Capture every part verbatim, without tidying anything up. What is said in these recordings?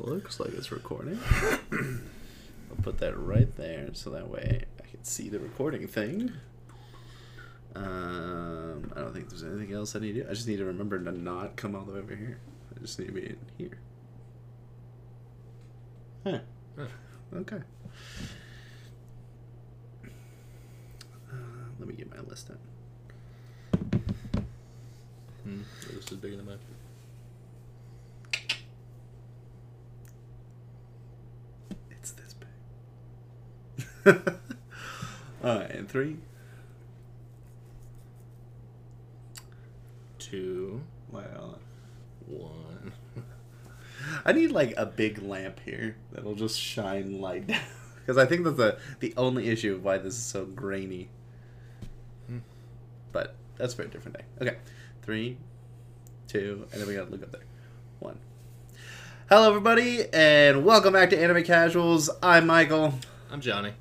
It looks like it's recording. I'll put that right there so that way I can see the recording thing. Um, I don't think there's anything else I need to do. I just need to remember to not come all the way over here. I just need to be in here. Huh. Huh. Okay. Uh, let me get my list out. Hmm. Your list is bigger than mine. It's this big. Alright, and three. Two. Wow. One. I need like a big lamp here that'll just shine light down. Because I think that's the, the only issue of why this is so grainy. Hmm. But that's for a different day. Okay. Three, two, and then we gotta look up there. One. Hello everybody, and welcome back to Anime Casuals. I'm Michael. I'm Johnny.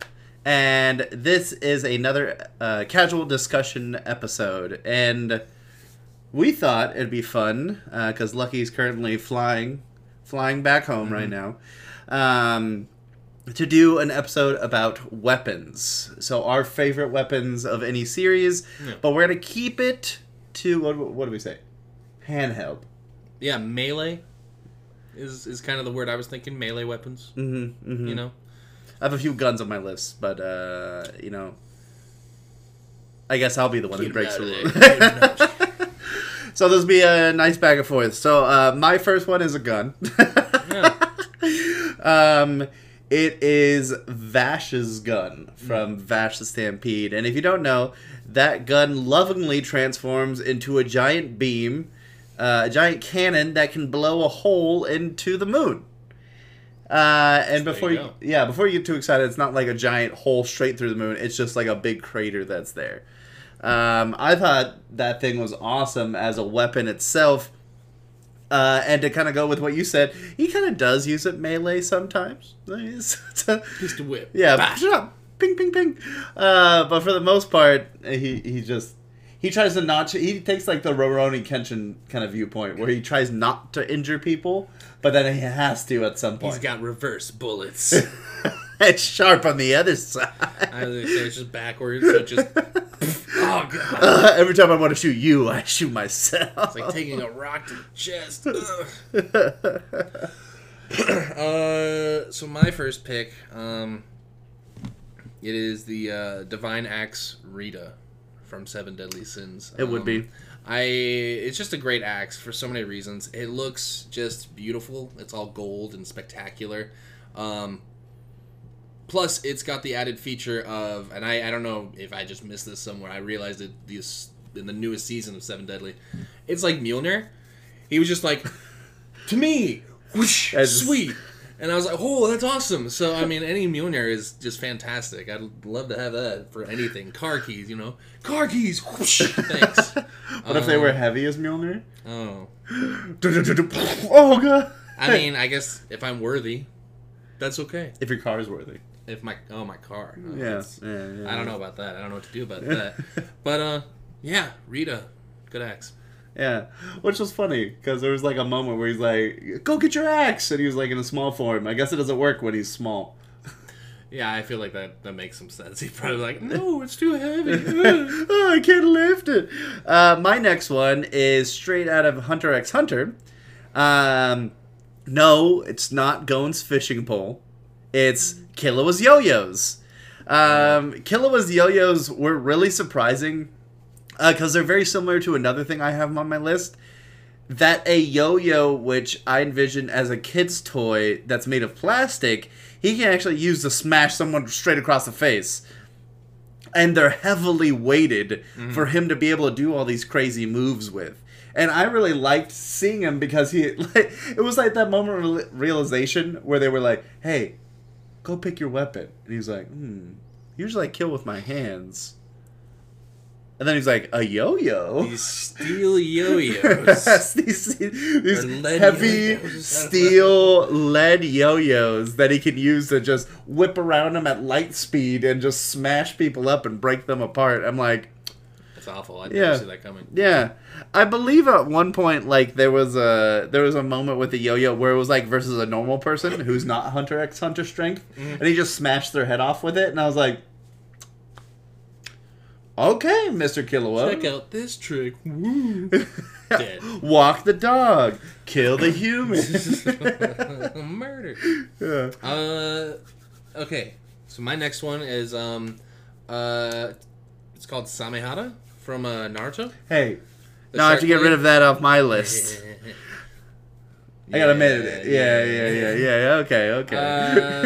And this is another uh, casual discussion episode. And we thought it'd be fun, because uh, Lucky's currently flying flying back home mm-hmm. right now, um, to do an episode about weapons. So our favorite weapons of any series, yeah. But we're going to keep it to, what, what do we say? Handheld. Yeah, melee is is kind of the word I was thinking, melee weapons. Mm-hmm, mm-hmm. You know? I have a few guns on my list, but, uh, you know, I guess I'll be the one Get who breaks the rule. So this will be a nice back and forth. So uh, my first one is a gun. Yeah. um, it is Vash's gun from mm. Vash the Stampede. And if you don't know, that gun lovingly transforms into a giant beam, uh, a giant cannon that can blow a hole into the moon. Uh, and so before you, you yeah, before you get too excited, it's not like a giant hole straight through the moon. It's just like a big crater that's there. Um, I thought that thing was awesome as a weapon itself, uh, and to kind of go with what you said, he kind of does use it melee sometimes. Just a whip. Yeah, bash up, ping, ping, ping. Uh, but for the most part, he he just he tries to not. He takes like the Rurouni Kenshin kind of viewpoint where he tries not to injure people, but then he has to at some point. He's got reverse bullets. It's sharp on the other side. I was gonna say it's just backwards. So just. Oh, God. Uh, every time I want to shoot you, I shoot myself. It's like taking a rock to the chest. uh, so my first pick, um, it is the uh, Divine Axe Rhitta from Seven Deadly Sins. It um, would be. I. It's just a great axe for so many reasons. It looks just beautiful. It's all gold and spectacular. Um, Plus, it's got the added feature of, and I, I don't know if I just missed this somewhere, I realized it this, in the newest season of Seven Deadly, it's like Mjolnir. He was just like, to me, whoosh, just, sweet. And I was like, oh, that's awesome. So, I mean, any Mjolnir is just fantastic. I'd love to have that for anything. Car keys, you know. Car keys, whoosh, thanks. What um, if they were heavy as Mjolnir? Oh. Oh, God. I mean, I guess if I'm worthy, that's okay. If your car is worthy. If my oh my car, uh, yeah. Yeah, yeah, I don't know about that. I don't know what to do about that. But uh, yeah, Rhitta, good axe. Yeah, which was funny because there was like a moment where he's like, "Go get your axe," and he was like in a small form. I guess it doesn't work when he's small. Yeah, I feel like that that makes some sense. He's probably like, "No, it's too heavy. Oh, I can't lift it." Uh, my next one is straight out of Hunter x Hunter. Um, no, it's not Gon's fishing pole. It's Killua's yo-yos. Um, Killua's yo-yos were really surprising because uh, they're very similar to another thing I have on my list. That a yo-yo, which I envision as a kid's toy that's made of plastic, he can actually use to smash someone straight across the face. And they're heavily weighted mm-hmm. for him to be able to do all these crazy moves with. And I really liked seeing him because he like, it was like that moment of realization where they were like, hey, go pick your weapon. And he's like, hmm, usually I kill with my hands. And then he's like, a yo-yo? These steel yo-yos. these these heavy yo-yos. Steel lead yo-yos that he can use to just whip around them at light speed and just smash people up and break them apart. I'm like, awful. I didn't yeah. see that coming. Yeah. I believe at one point, like, there was a there was a moment with the yo-yo where it was, like, versus a normal person who's not Hunter x Hunter strength, mm-hmm. and he just smashed their head off with it, and I was like, okay, Mister Killua. Check out this trick. Woo. Dead. Walk the dog. Kill the human. Murder. Yeah. Uh, okay, so my next one is... um. Uh, it's called Samehada from uh, Naruto. Hey, now I have to get rid of that off my list. Yeah. I gotta admit it. Yeah, yeah, yeah, yeah. yeah. Okay, okay.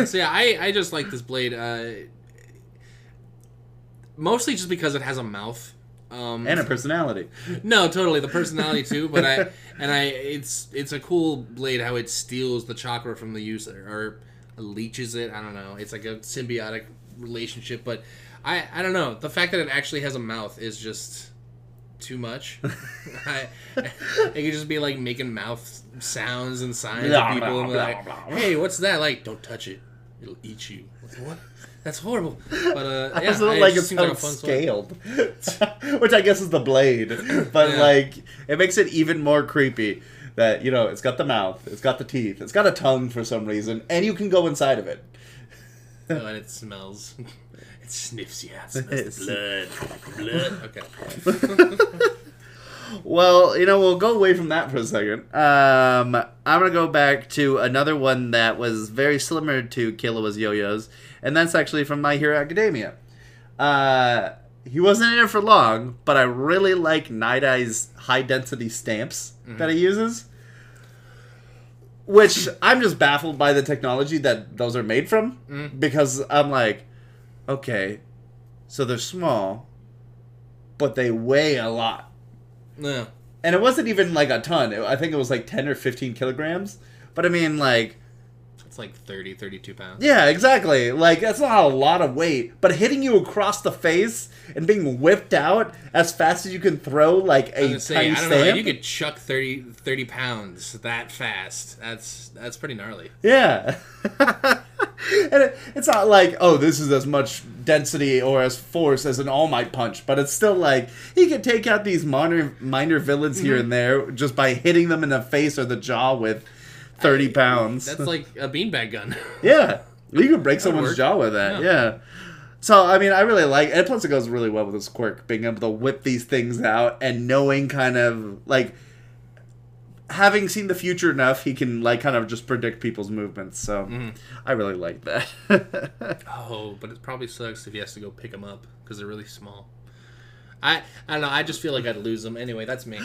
Uh, so yeah, I, I just like this blade. Uh, mostly just because it has a mouth. Um, and a personality. No, totally the personality too. But I and I it's it's a cool blade how it steals the chakra from the user or leeches it. I don't know. It's like a symbiotic relationship, but. I, I don't know. The fact that it actually has a mouth is just too much. I, it could just be like making mouth sounds and signs blah, to people blah, and be like, blah, blah. Hey, what's that? Like, don't touch it. It'll eat you. Like, what? That's horrible. But uh, yeah, I I, like it, it seems like a fun scaled. Which I guess is the blade. But yeah. like, it makes it even more creepy. That, you know, it's got the mouth, it's got the teeth, it's got a tongue for some reason, and you can go inside of it. Oh, and it smells. It sniffs you out. Smells the blood. Blood. Okay. Well, you know, we'll go away from that for a second. Um, I'm going to go back to another one that was very similar to Killua's yo-yos, and that's actually from My Hero Academia. Uh, he wasn't in it for long, but I really like Night Eye's high-density stamps mm-hmm. that he uses. Which, I'm just baffled by the technology that those are made from. Mm. Because I'm like, okay, so they're small, but they weigh a lot. Yeah. And it wasn't even like a ton. I think it was like ten or fifteen kilograms. But I mean, like... It's like thirty, thirty-two pounds. Yeah, exactly. Like, that's not a lot of weight. But hitting you across the face and being whipped out as fast as you can throw, like, a tiny stamp. I don't know, like, you could chuck thirty, thirty pounds that fast. That's that's pretty gnarly. Yeah. And it, it's not like, oh, this is as much density or as force as an All Might punch. But it's still like, he could take out these minor, minor villains here and there just by hitting them in the face or the jaw with... Thirty pounds. That's like a beanbag gun. Yeah, you can break someone's work. Jaw with that. Yeah. yeah. So I mean, I really like, and plus it goes really well with this quirk, being able to whip these things out and knowing kind of like having seen the future enough, he can like kind of just predict people's movements. So mm. I really like that. Oh, but it probably sucks if he has to go pick them up because they're really small. I, I don't know. I just feel like I'd lose them. Anyway, that's me.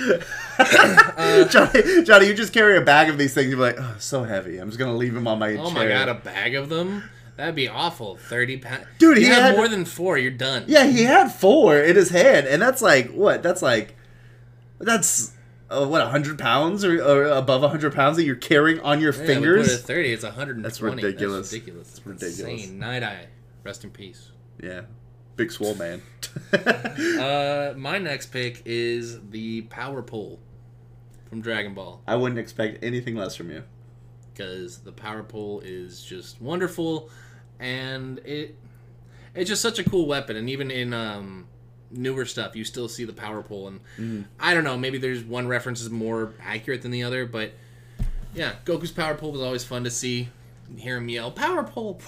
uh, Johnny, Johnny, you just carry a bag of these things. You're like, oh, so heavy. I'm just going to leave them on my oh chair. Oh, my God, a bag of them? That'd be awful. thirty pounds. Dude, he had, had more than four. You're done. Yeah, he had four in his head. And that's like, what? That's like, that's, uh, what, one hundred pounds or, or above one hundred pounds that you're carrying on your yeah, fingers? Yeah, thirty. It's one hundred twenty. That's ridiculous. That's ridiculous. That's ridiculous. Insane. Night Eye. Rest in peace. Yeah. Big swole man. uh, my next pick is the Power Pole from Dragon Ball. I wouldn't expect anything less from you. Because the Power Pole is just wonderful, and it it's just such a cool weapon. And even in um, newer stuff, you still see the Power Pole. And mm. I don't know, maybe there's one reference is more accurate than the other, but yeah, Goku's Power Pole was always fun to see. Hear him yell, Power Pole!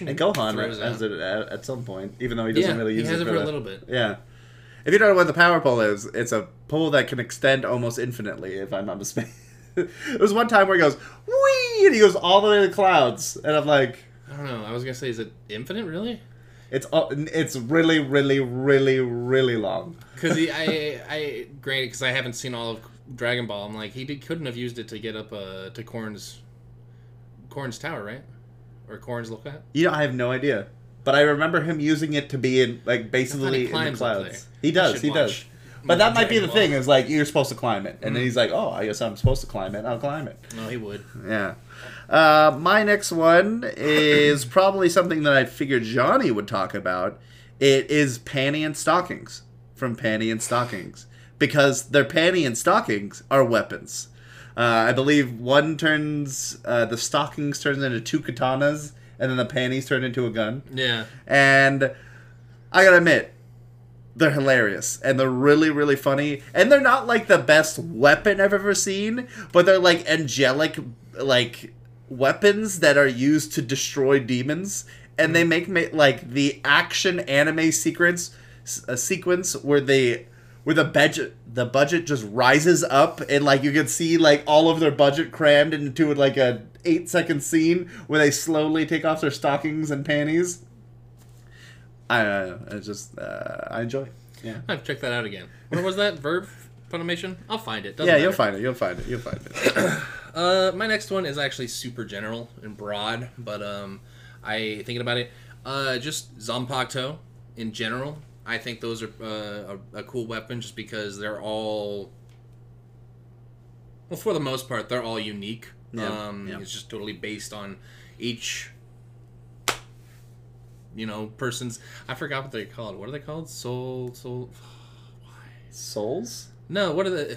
And, and Gohan has it at some point, even though he doesn't yeah, really use it. Yeah, he has it for, it for a little bit. Yeah. If you don't know what the Power Pole is, it's a pole that can extend almost infinitely, if I'm not mistaken. There was one time where he goes, whee! And he goes all the way to the clouds. And I'm like... I don't know. I was going to say, is it infinite, really? It's all, it's really, really, really, really long. Because he... I, I, granted, because I haven't seen all of Dragon Ball, I'm like, he did, couldn't have used it to get up uh, to Korn's... Korn's Tower, right? Or Korn's lookout? You know, I have no idea. But I remember him using it to be in, like, basically in the clouds. He does, he does. But that might be the thing, is like, you're supposed to climb it. And mm-hmm. then he's like, oh, I guess I'm supposed to climb it. I'll climb it. No, he would. Yeah. Uh, my next one is probably something that I figured Johnny would talk about. It is Panty and Stockings from Panty and Stockings. Because their panty and stockings are weapons. Uh, I believe one turns, uh, the stockings turns into two katanas, and then the panties turn into a gun. Yeah. And I gotta admit, they're hilarious, and they're really, really funny, and they're not, like, the best weapon I've ever seen, but they're, like, angelic, like, weapons that are used to destroy demons, and they make, ma like, the action anime sequence, a sequence where they... where the budget, the budget just rises up, and, like, you can see, like, all of their budget crammed into, like, a eight-second scene where they slowly take off their stockings and panties. I don't know. I just, uh, I enjoy it. Yeah. I'll have to check that out again. What was that? Verve? Funimation? I'll find it. Doesn't yeah, matter. You'll find it. You'll find it. You'll find it. uh, my next one is actually super general and broad, but, um, I, thinking about it, uh, just Zanpakutō in general. I think those are uh, a, a cool weapon just because they're all, well, for the most part, they're all unique. Yeah, um, yeah. It's just totally based on each, you know, person's, I forgot what they're called. What are they called? Soul, soul, why? Souls? No, what are the...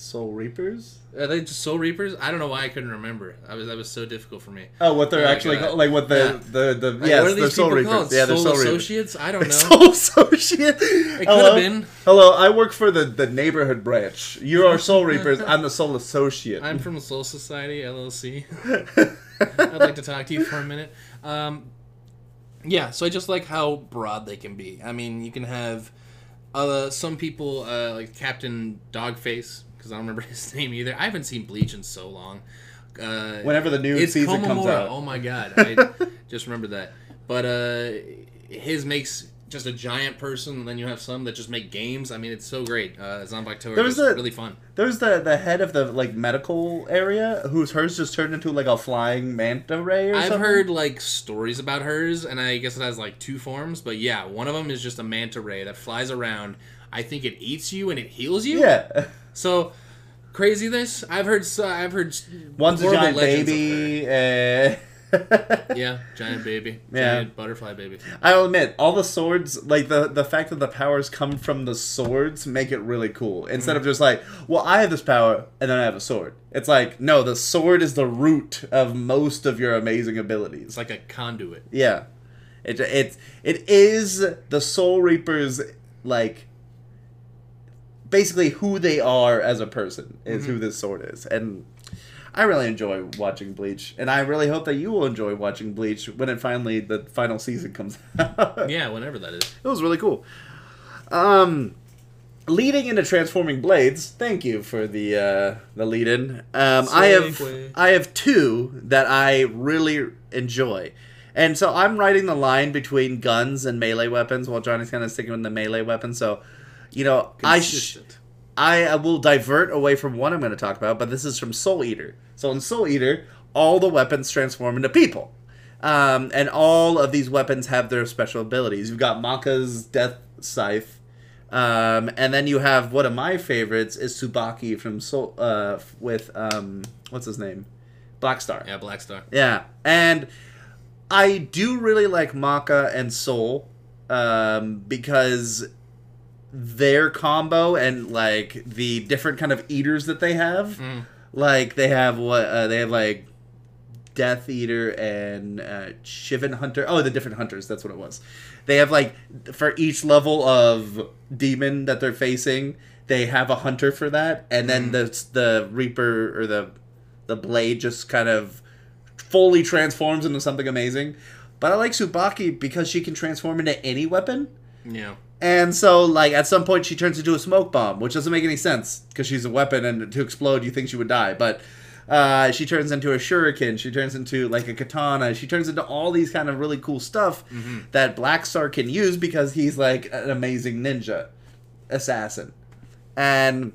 Soul Reapers? Are they just Soul Reapers? I don't know why I couldn't remember. I was that was so difficult for me. Oh, what they're like, actually uh, called? Like what the yeah. the the, the yes, like, they're Soul Reapers. Called? Yeah, they're Soul, Soul Associates. Reapers. I don't know. Soul Associates. It could have been. Hello, I work for the the neighborhood branch. You are Soul Reapers. I'm the Soul Associate. I'm from Soul Society L L C. I'd like to talk to you for a minute. Um, yeah, so I just like how broad they can be. I mean, you can have uh, some people uh, like Captain Dogface. Because I don't remember his name either. I haven't seen Bleach in so long. Uh, Whenever the new season Komamura. comes out. Oh my god. I just remember that. But uh, his makes just a giant person, and then you have some that just make games. I mean, it's so great. Uh, Zanpakutō was really fun. There's the, the head of the like medical area, whose hers just turned into like a flying manta ray or I've something. I've heard like stories about hers, and I guess it has like two forms. But yeah, one of them is just a manta ray that flies around. I think it eats you and it heals you. Yeah. So crazy this. I've heard I've heard one's a giant baby. Uh... yeah, giant baby. Giant yeah. butterfly baby. I'll admit, all the swords, like the the fact that the powers come from the swords make it really cool. Instead mm. of just like, well, I have this power and then I have a sword. It's like, no, the sword is the root of most of your amazing abilities. It's like a conduit. Yeah. It it it is the Soul Reapers like basically who they are as a person is mm-hmm. who this sword is. And I really enjoy watching Bleach. And I really hope that you will enjoy watching Bleach when it finally, the final season comes out. Yeah, whenever that is. It was really cool. Um, leading into Transforming Blades, thank you for the uh, the lead-in. Um, I have, I have two that I really enjoy. And so I'm writing the line between guns and melee weapons while Johnny's kind of sticking with the melee weapons, so... You know, Consistent. I I will divert away from what I'm going to talk about, but this is from Soul Eater. So in Soul Eater, all the weapons transform into people. Um, and all of these weapons have their special abilities. You've got Maka's Death Scythe. Um, and then you have one of my favorites is Tsubaki from Soul, uh, with, um, what's his name? Black Star. Yeah, Black Star. Yeah. And I do really like Maka and Soul um, because... their combo and like the different kind of eaters that they have mm. like they have what uh, they have like Death Eater and uh Shivan Hunter oh the different hunters that's what it was they have like for each level of demon that they're facing they have a hunter for that and then mm. the the reaper or the the blade just kind of fully transforms into something amazing. But I like Tsubaki because she can transform into any weapon. Yeah. And so, like, at some point she turns into a smoke bomb, which doesn't make any sense, because she's a weapon, and to explode, you think she would die. But uh, she turns into a shuriken, she turns into, like, a katana, she turns into all these kind of really cool stuff mm-hmm. that Black Star can use, because he's, like, an amazing ninja assassin. And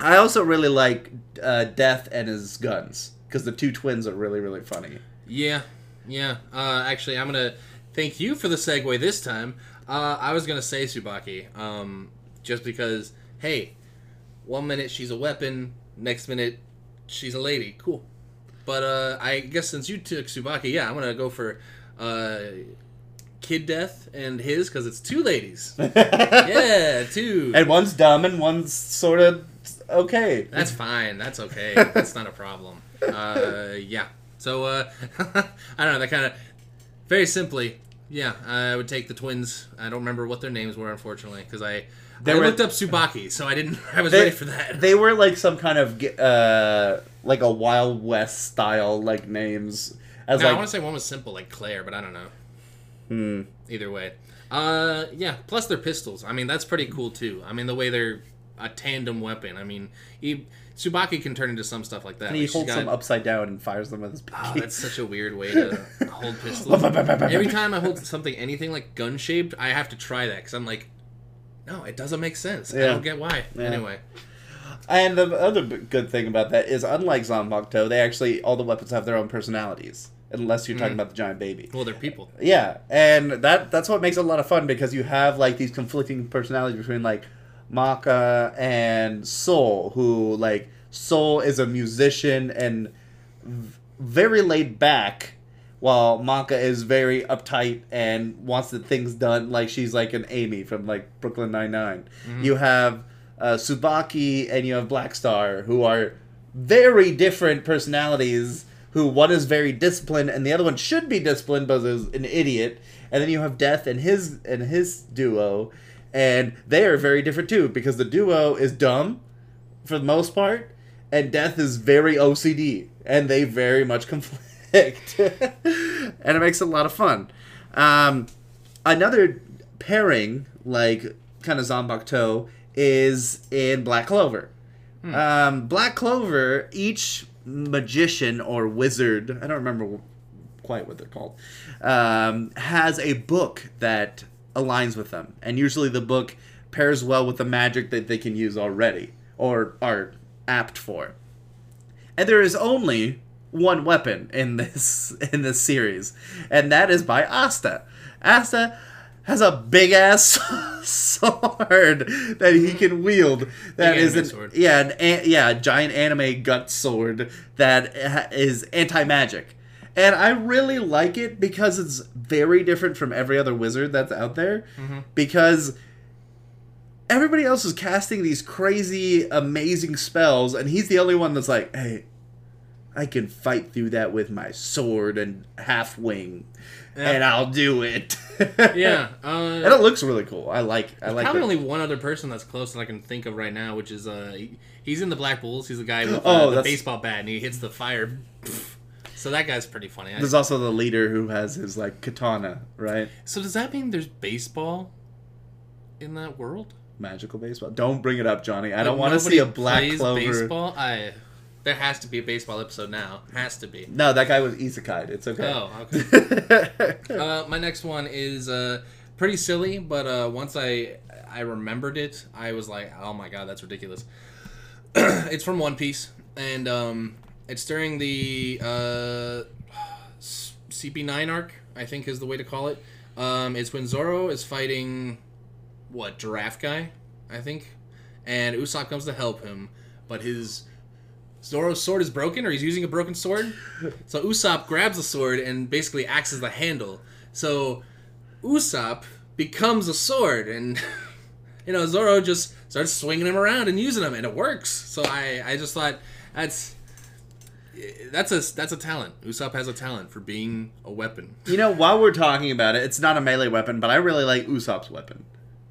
I also really like uh, Death and his guns, because the two twins are really, really funny. Yeah, yeah. Uh, actually, I'm going to thank you for the segue this time. Uh, I was going to say Tsubaki, um, just because, hey, one minute she's a weapon, next minute she's a lady. Cool. But uh, I guess since you took Tsubaki, yeah, I'm going to go for uh, Kid Death and his, because it's two ladies. Yeah, two. And one's dumb and one's sort of okay. That's fine. That's okay. That's not a problem. Uh, yeah. So, uh, I don't know, that kind of, very simply... Yeah, I would take the twins. I don't remember what their names were, unfortunately, because I, I were, looked up Tsubaki, so I didn't. I was they, ready for that. They were like some kind of uh, like a Wild West style like names. As no, like, I want to say one was simple, like Claire, but I don't know. Hmm. Either way, uh, yeah. Plus their pistols. I mean, that's pretty cool too. I mean, the way they're a tandem weapon. I mean, he, Tsubaki can turn into some stuff like that. And he like holds got, them upside down and fires them with his pinky. Oh, that's such a weird way to hold pistols. Every time I hold something, anything like gun-shaped, I have to try that, because I'm like, no, it doesn't make sense. Yeah. I don't get why. Yeah. Anyway. And the other good thing about that is, unlike Zanpakutō, they actually, all the weapons have their own personalities. Unless you're talking mm-hmm. about the giant baby. Well, they're people. Yeah, and that that's what makes it a lot of fun, because you have like these conflicting personalities between like, Maka and Soul, who like Soul is a musician and v very laid back, while Maka is very uptight and wants the things done like she's like an Amy from like Brooklyn Nine-Nine. Mm-hmm. You have uh, Tsubaki and you have Black Star, who are very different personalities. Who one is very disciplined and the other one should be disciplined, but is an idiot. And then you have Death and his and his duo. And they are very different, too, because the duo is dumb, for the most part, and Death is very O C D, and they very much conflict. And it makes it a lot of fun. Um, another pairing, like, kind of Zanpakutō, is in Black Clover. Hmm. Um, Black Clover, each magician or wizard, I don't remember quite what they're called, um, has a book that aligns with them, and usually the book pairs well with the magic that they can use already or are apt for. And there is only one weapon in this in this series, and that is by Asta. Asta has a big ass sword that he can wield. That is an, yeah, an, yeah, a giant anime gut sword that is anti-magic. And I really like it because it's very different from every other wizard that's out there. Mm-hmm. Because everybody else is casting these crazy, amazing spells, and he's the only one that's like, hey, I can fight through that with my sword and half wing, yeah. and I'll do it. Yeah. Uh, and it looks really cool. I like I like probably it. Only one other person that's close that I can think of right now, which is, uh, he's in the Black Bulls. He's the guy with uh, oh, the baseball bat, and he hits the fire. So that guy's pretty funny. There's also the leader who has his, like, katana, right? So does that mean there's baseball in that world? Magical baseball? Don't bring it up, Johnny. I like don't want to see a Black Clover. Baseball? I, there has to be a baseball episode now. Has to be. No, that guy was isekai'd. It's okay. Oh, okay. uh, my next one is uh, pretty silly, but uh, once I, I remembered it, I was like, oh my god, that's ridiculous. It's from One Piece, and um... it's during the uh, C P nine arc, I think is the way to call it. Um, it's when Zoro is fighting, what, Giraffe Guy, I think? And Usopp comes to help him, but his Zoro's sword is broken, or he's using a broken sword. So Usopp grabs the sword and basically acts as the handle. So Usopp becomes a sword, and you know Zoro just starts swinging him around and using him, and it works. So I, I just thought, that's... That's a that's a talent. Usopp has a talent for being a weapon. You know, while we're talking about it, it's not a melee weapon, but I really like Usopp's weapon.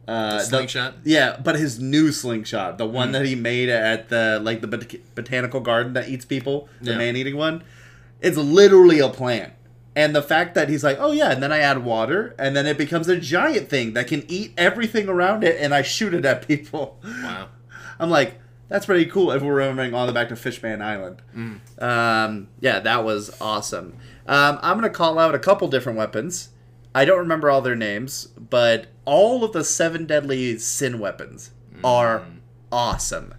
Uh, the slingshot? The, yeah, but his new slingshot, the one mm. that he made at the like the bot botanical garden that eats people, the yeah. man-eating one. It's literally a plant. And the fact that he's like, oh yeah, and then I add water, and then it becomes a giant thing that can eat everything around it, and I shoot it at people. Wow. I'm like... That's pretty cool if we're remembering all the back to Fishman Island. Mm. Um, yeah, that was awesome. Um, I'm going to call out a couple different weapons. I don't remember all their names, but all of the Seven Deadly Sin weapons mm. are awesome.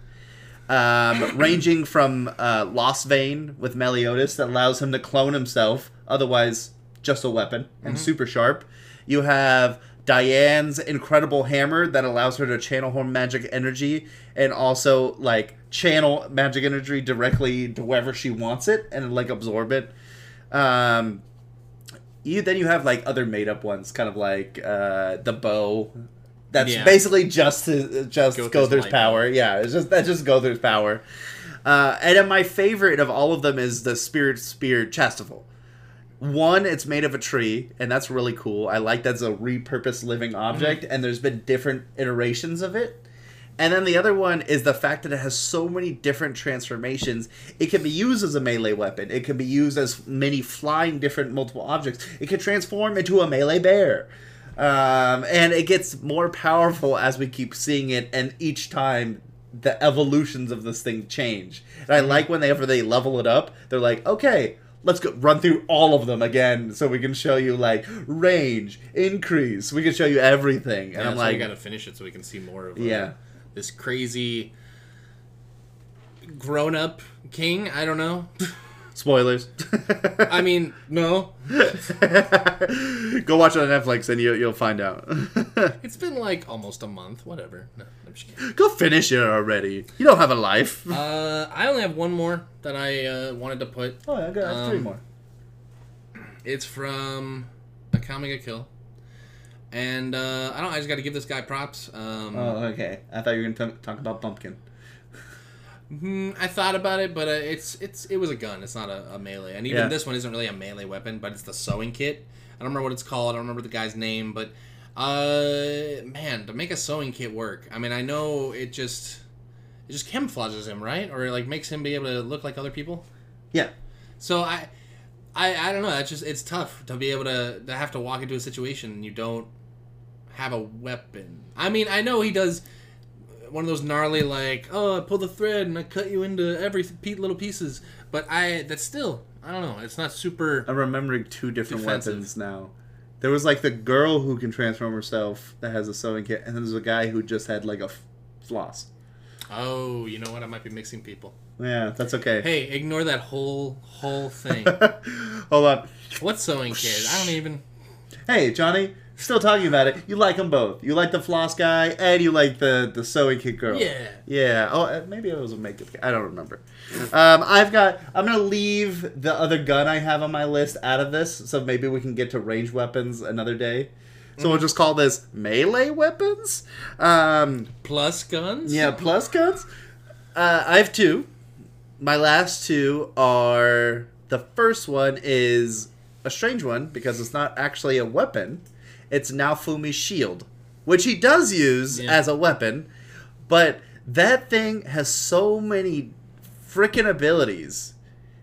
Um, ranging from uh, Lost Vein with Meliodas that allows him to clone himself, otherwise just a weapon, mm-hmm. and super sharp. You have... Diane's incredible hammer that allows her to channel her magic energy and also, like, channel magic energy directly to wherever she wants it and, like, absorb it. Um, you Then you have, like, other made-up ones, kind of like uh, the bow. That's yeah. basically just, just Gother's power. Yeah, it's just that's just Gother's power. Uh, and then my favorite of all of them is the Spirit Spear Chastifal. One, it's made of a tree, and that's really cool. I like that's a repurposed living object, mm-hmm. and there's been different iterations of it. And then the other one is the fact that it has so many different transformations. It can be used as a melee weapon. It can be used as many flying different multiple objects. It can transform into a melee bear. Um, and it gets more powerful as we keep seeing it, and each time the evolutions of this thing change. And I like whenever they level it up, they're like, okay, let's go run through all of them again so we can show you, like, range, increase. We can show you everything. And yeah, I'm so like... we got to finish it so we can see more of it. Yeah. This crazy grown-up king, I don't know. Spoilers. I mean, no. Go watch it on Netflix and you, you'll find out. It's been like almost a month, whatever. No, I'm just kidding. Go finish it already. You don't have a life. Uh, I only have one more that I uh, wanted to put. Oh, I got um, three more. It's from a comic, A Kill. And uh, I don't. I just got to give this guy props. Um, oh, okay. I thought you were gonna t- talk about Pumpkin. mm, I thought about it, but uh, it's it's it was a gun. It's not a, a melee, and even yeah. this one isn't really a melee weapon, but it's the sewing kit. I don't remember what it's called. I don't remember the guy's name, but uh, man, to make a sewing kit work. I mean, I know it just it just camouflages him, right? Or it, like, makes him be able to look like other people. Yeah. So I. I, I don't know. It's just it's tough to be able to, to have to walk into a situation and you don't have a weapon. I mean, I know he does one of those gnarly, like, oh, I pull the thread and I cut you into every little pieces. But I that's still, I don't know. It's not super I'm remembering two different defensive. Weapons now. There was, like, the girl who can transform herself that has a sewing kit. And then there's a guy who just had, like, a f- floss. Oh, you know what? I might be mixing people. Yeah, that's okay. Hey, ignore that whole whole thing. Hold on. What's sewing kid? I don't even... Hey, Johnny, still talking about it. You like them both. You like the floss guy, and you like the, the sewing kid girl. Yeah. Yeah. Oh, maybe it was a makeup guy. I don't remember. Um, I've got... I'm going to leave the other gun I have on my list out of this, so maybe we can get to ranged weapons another day. So we'll just call this melee weapons. Um, plus guns? Yeah, plus guns. Uh, I have two. My last two are... The first one is a strange one because it's not actually a weapon. It's Naofumi's shield, which he does use yeah. as a weapon. But that thing has so many freaking abilities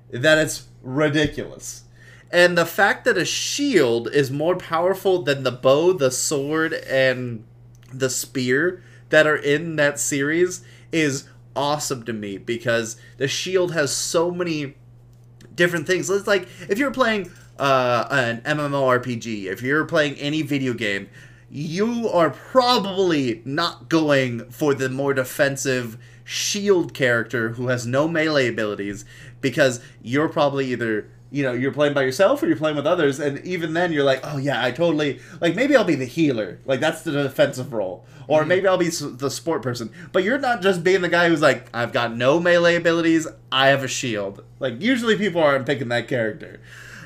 that it's ridiculous. And the fact that a shield is more powerful than the bow, the sword, and the spear that are in that series is awesome to me because the shield has so many different things. It's like if you're playing uh, an MMORPG, if you're playing any video game, you are probably not going for the more defensive shield character who has no melee abilities because you're probably either... You know, you're playing by yourself or you're playing with others, and even then you're like, oh yeah, I totally, like, maybe I'll be the healer. Like, that's the defensive role. Or mm-hmm. maybe I'll be the support person. But you're not just being the guy who's like, I've got no melee abilities, I have a shield. Like, usually people aren't picking that character.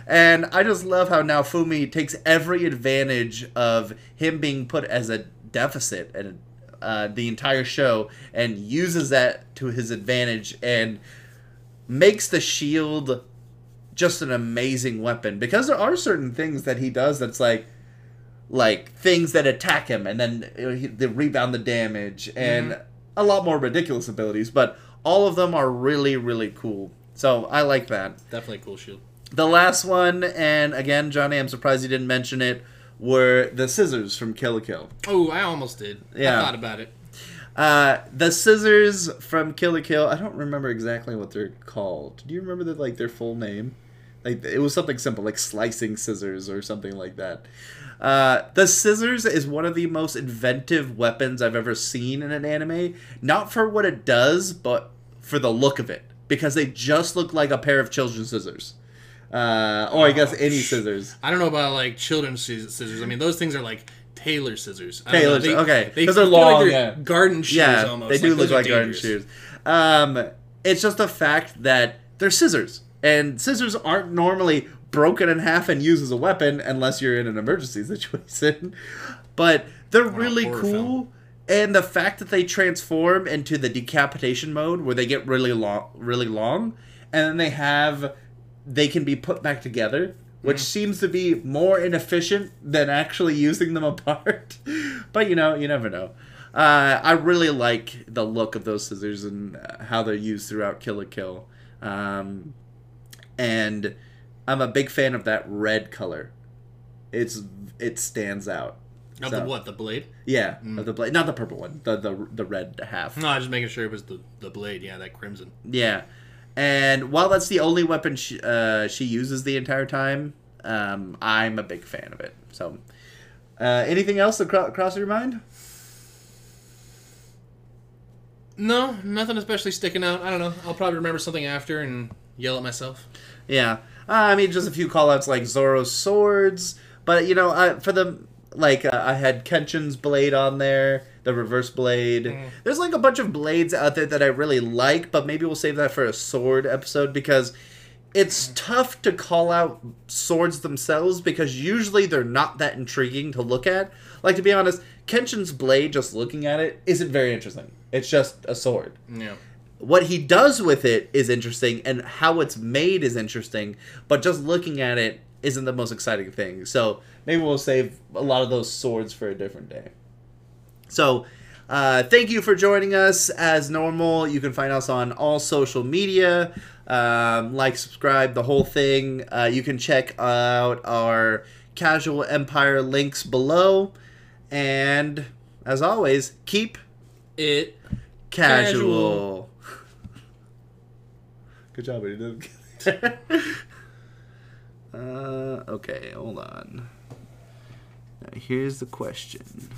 And I just love how Naofumi takes every advantage of him being put as a deficit and uh, the entire show and uses that to his advantage and makes the shield... just an amazing weapon because there are certain things that he does that's like like things that attack him and then they rebound the damage and mm-hmm. a lot more ridiculous abilities, but all of them are really, really cool. So I like that. Definitely a cool shield. The last one, and again, Johnny, I'm surprised you didn't mention it, were the scissors from Kill la Kill. Oh, I almost did. Yeah. I thought about it. Uh, the scissors from Kill la Kill, I don't remember exactly what they're called. Do you remember the, like their full name? Like, it was something simple, like slicing scissors or something like that. Uh, the scissors is one of the most inventive weapons I've ever seen in an anime. Not for what it does, but for the look of it. Because they just look like a pair of children's scissors. Uh, or oh, I guess any scissors. I don't know about, like, children's scissors. I mean, those things are, like, tailor scissors. Tailor scissors, okay. Those are long. Like yeah. Garden shears, yeah, almost. They do like, look like garden shears. Um, it's just the fact that they're scissors. And scissors aren't normally broken in half and used as a weapon unless you're in an emergency situation. But they're wow, really cool. Film. And the fact that they transform into the decapitation mode where they get really long, really long, and then they have, they can be put back together, which mm. seems to be more inefficient than actually using them apart. But, you know, you never know. Uh, I really like the look of those scissors and how they're used throughout Kill la Kill. Um, and I'm a big fan of that red color. It's It stands out. Of so, the what, the blade? Yeah, mm. of the blade. Not the purple one, the, the the red half. No, I was just making sure it was the, the blade, yeah, that crimson. Yeah. And while that's the only weapon she, uh, she uses the entire time, um, I'm a big fan of it. So, uh, anything else that cro- crosses your mind? No, nothing especially sticking out. I don't know. I'll probably remember something after and yell at myself. Yeah. Uh, I mean, just a few callouts like Zoro's swords. But, you know, I, for the... Like, uh, I had Kenshin's blade on there, the reverse blade. Mm. There's, like, a bunch of blades out there that I really like, but maybe we'll save that for a sword episode because it's mm. tough to call out swords themselves because usually they're not that intriguing to look at. Like, to be honest, Kenshin's blade, just looking at it, isn't very interesting. It's just a sword. Yeah. What he does with it is interesting, and how it's made is interesting, but just looking at it isn't the most exciting thing. So maybe we'll save a lot of those swords for a different day. So uh, thank you for joining us. As normal, you can find us on all social media. Um, like, subscribe, the whole thing. Uh, you can check out our Casual Empire links below. And as always, keep it casual. casual. Good job, buddy. Didn't get it. Uh, okay, hold on. Now here's the question.